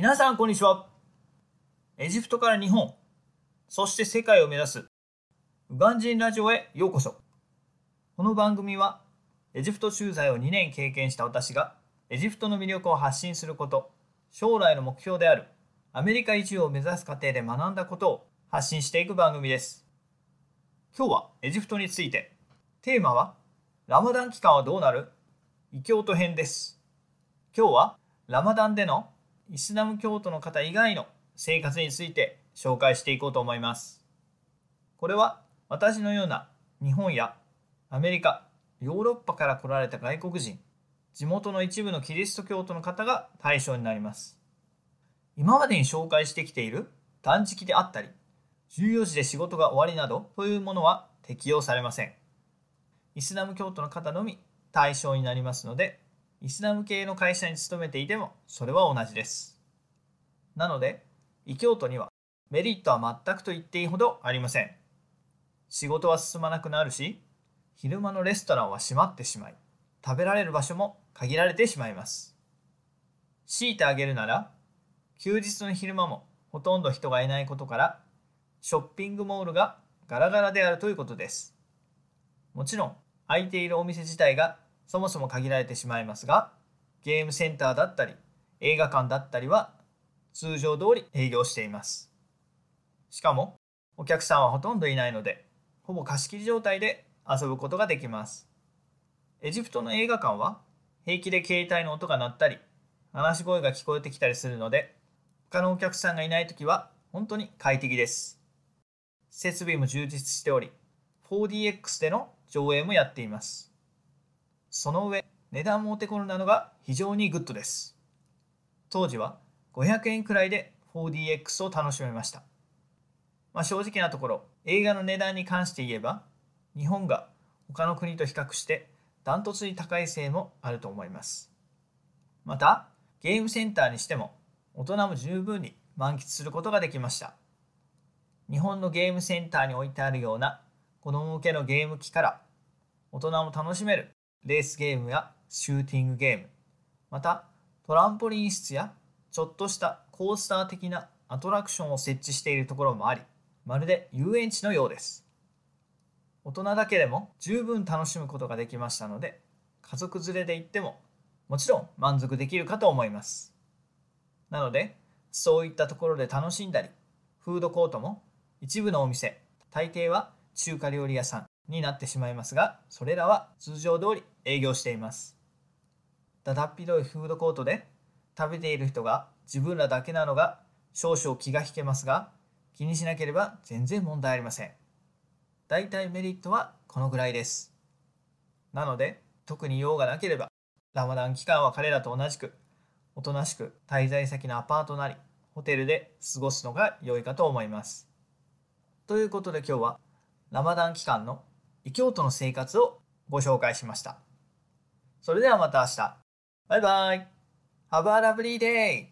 皆さんこんにちは。エジプトから日本、そして世界を目指すウガン人ラジオへようこそ。この番組はエジプト駐在を2年経験した私がエジプトの魅力を発信すること、将来の目標であるアメリカ移住を目指す過程で学んだことを発信していく番組です。今日はエジプトについて、テーマはラマダン期間はどうなる?異教徒編です。今日はラマダンでのイスラム教徒の方以外の生活について紹介していこうと思います。これは私のような日本やアメリカ、ヨーロッパから来られた外国人、地元の一部のキリスト教徒の方が対象になります。今までに紹介してきている断食であったり、14時で仕事が終わりなどというものは適用されません。イスラム教徒の方のみ対象になりますので、イスラム系の会社に勤めていてもそれは同じです。なので、異教徒にはメリットは全くと言っていいほどありません。仕事は進まなくなるし、昼間のレストランは閉まってしまい、食べられる場所も限られてしまいます。強いてあげるなら、休日の昼間もほとんど人がいないことから、ショッピングモールがガラガラであるということです。もちろん、空いているお店自体がそもそも限られてしまいますが、ゲームセンターだったり映画館だったりは通常通り営業しています。しかもお客さんはほとんどいないので、ほぼ貸し切り状態で遊ぶことができます。エジプトの映画館は平気で携帯の音が鳴ったり、話し声が聞こえてきたりするので、他のお客さんがいないときは本当に快適です。設備も充実しており、4DX での上映もやっています。その上、値段もお手頃なのが非常にグッドです。当時は500円くらいで 4DX を楽しめました。正直なところ、映画の値段に関して言えば、日本が他の国と比較してダントツに高いせいもあると思います。また、ゲームセンターにしても大人も十分に満喫することができました。日本のゲームセンターに置いてあるような子供向けのゲーム機から大人も楽しめるレースゲームやシューティングゲーム、またトランポリン室やちょっとしたコースター的なアトラクションを設置しているところもあり、まるで遊園地のようです。大人だけでも十分楽しむことができましたので、家族連れで行ってももちろん満足できるかと思います。なので、そういったところで楽しんだり、フードコートも一部のお店、大抵は中華料理屋さんになってしまいますが、それらは通常通り営業しています。だだっ広いフードコートで食べている人が自分らだけなのが少々気が引けますが、気にしなければ全然問題ありません。だいたいメリットはこのぐらいです。なので、特に用がなければ、ラマダン期間は彼らと同じく、おとなしく滞在先のアパートなり、ホテルで過ごすのが良いかと思います。ということで今日は、ラマダン期間の異教徒の生活をご紹介しました。それではまた明日。バイバイ。Have a lovely day!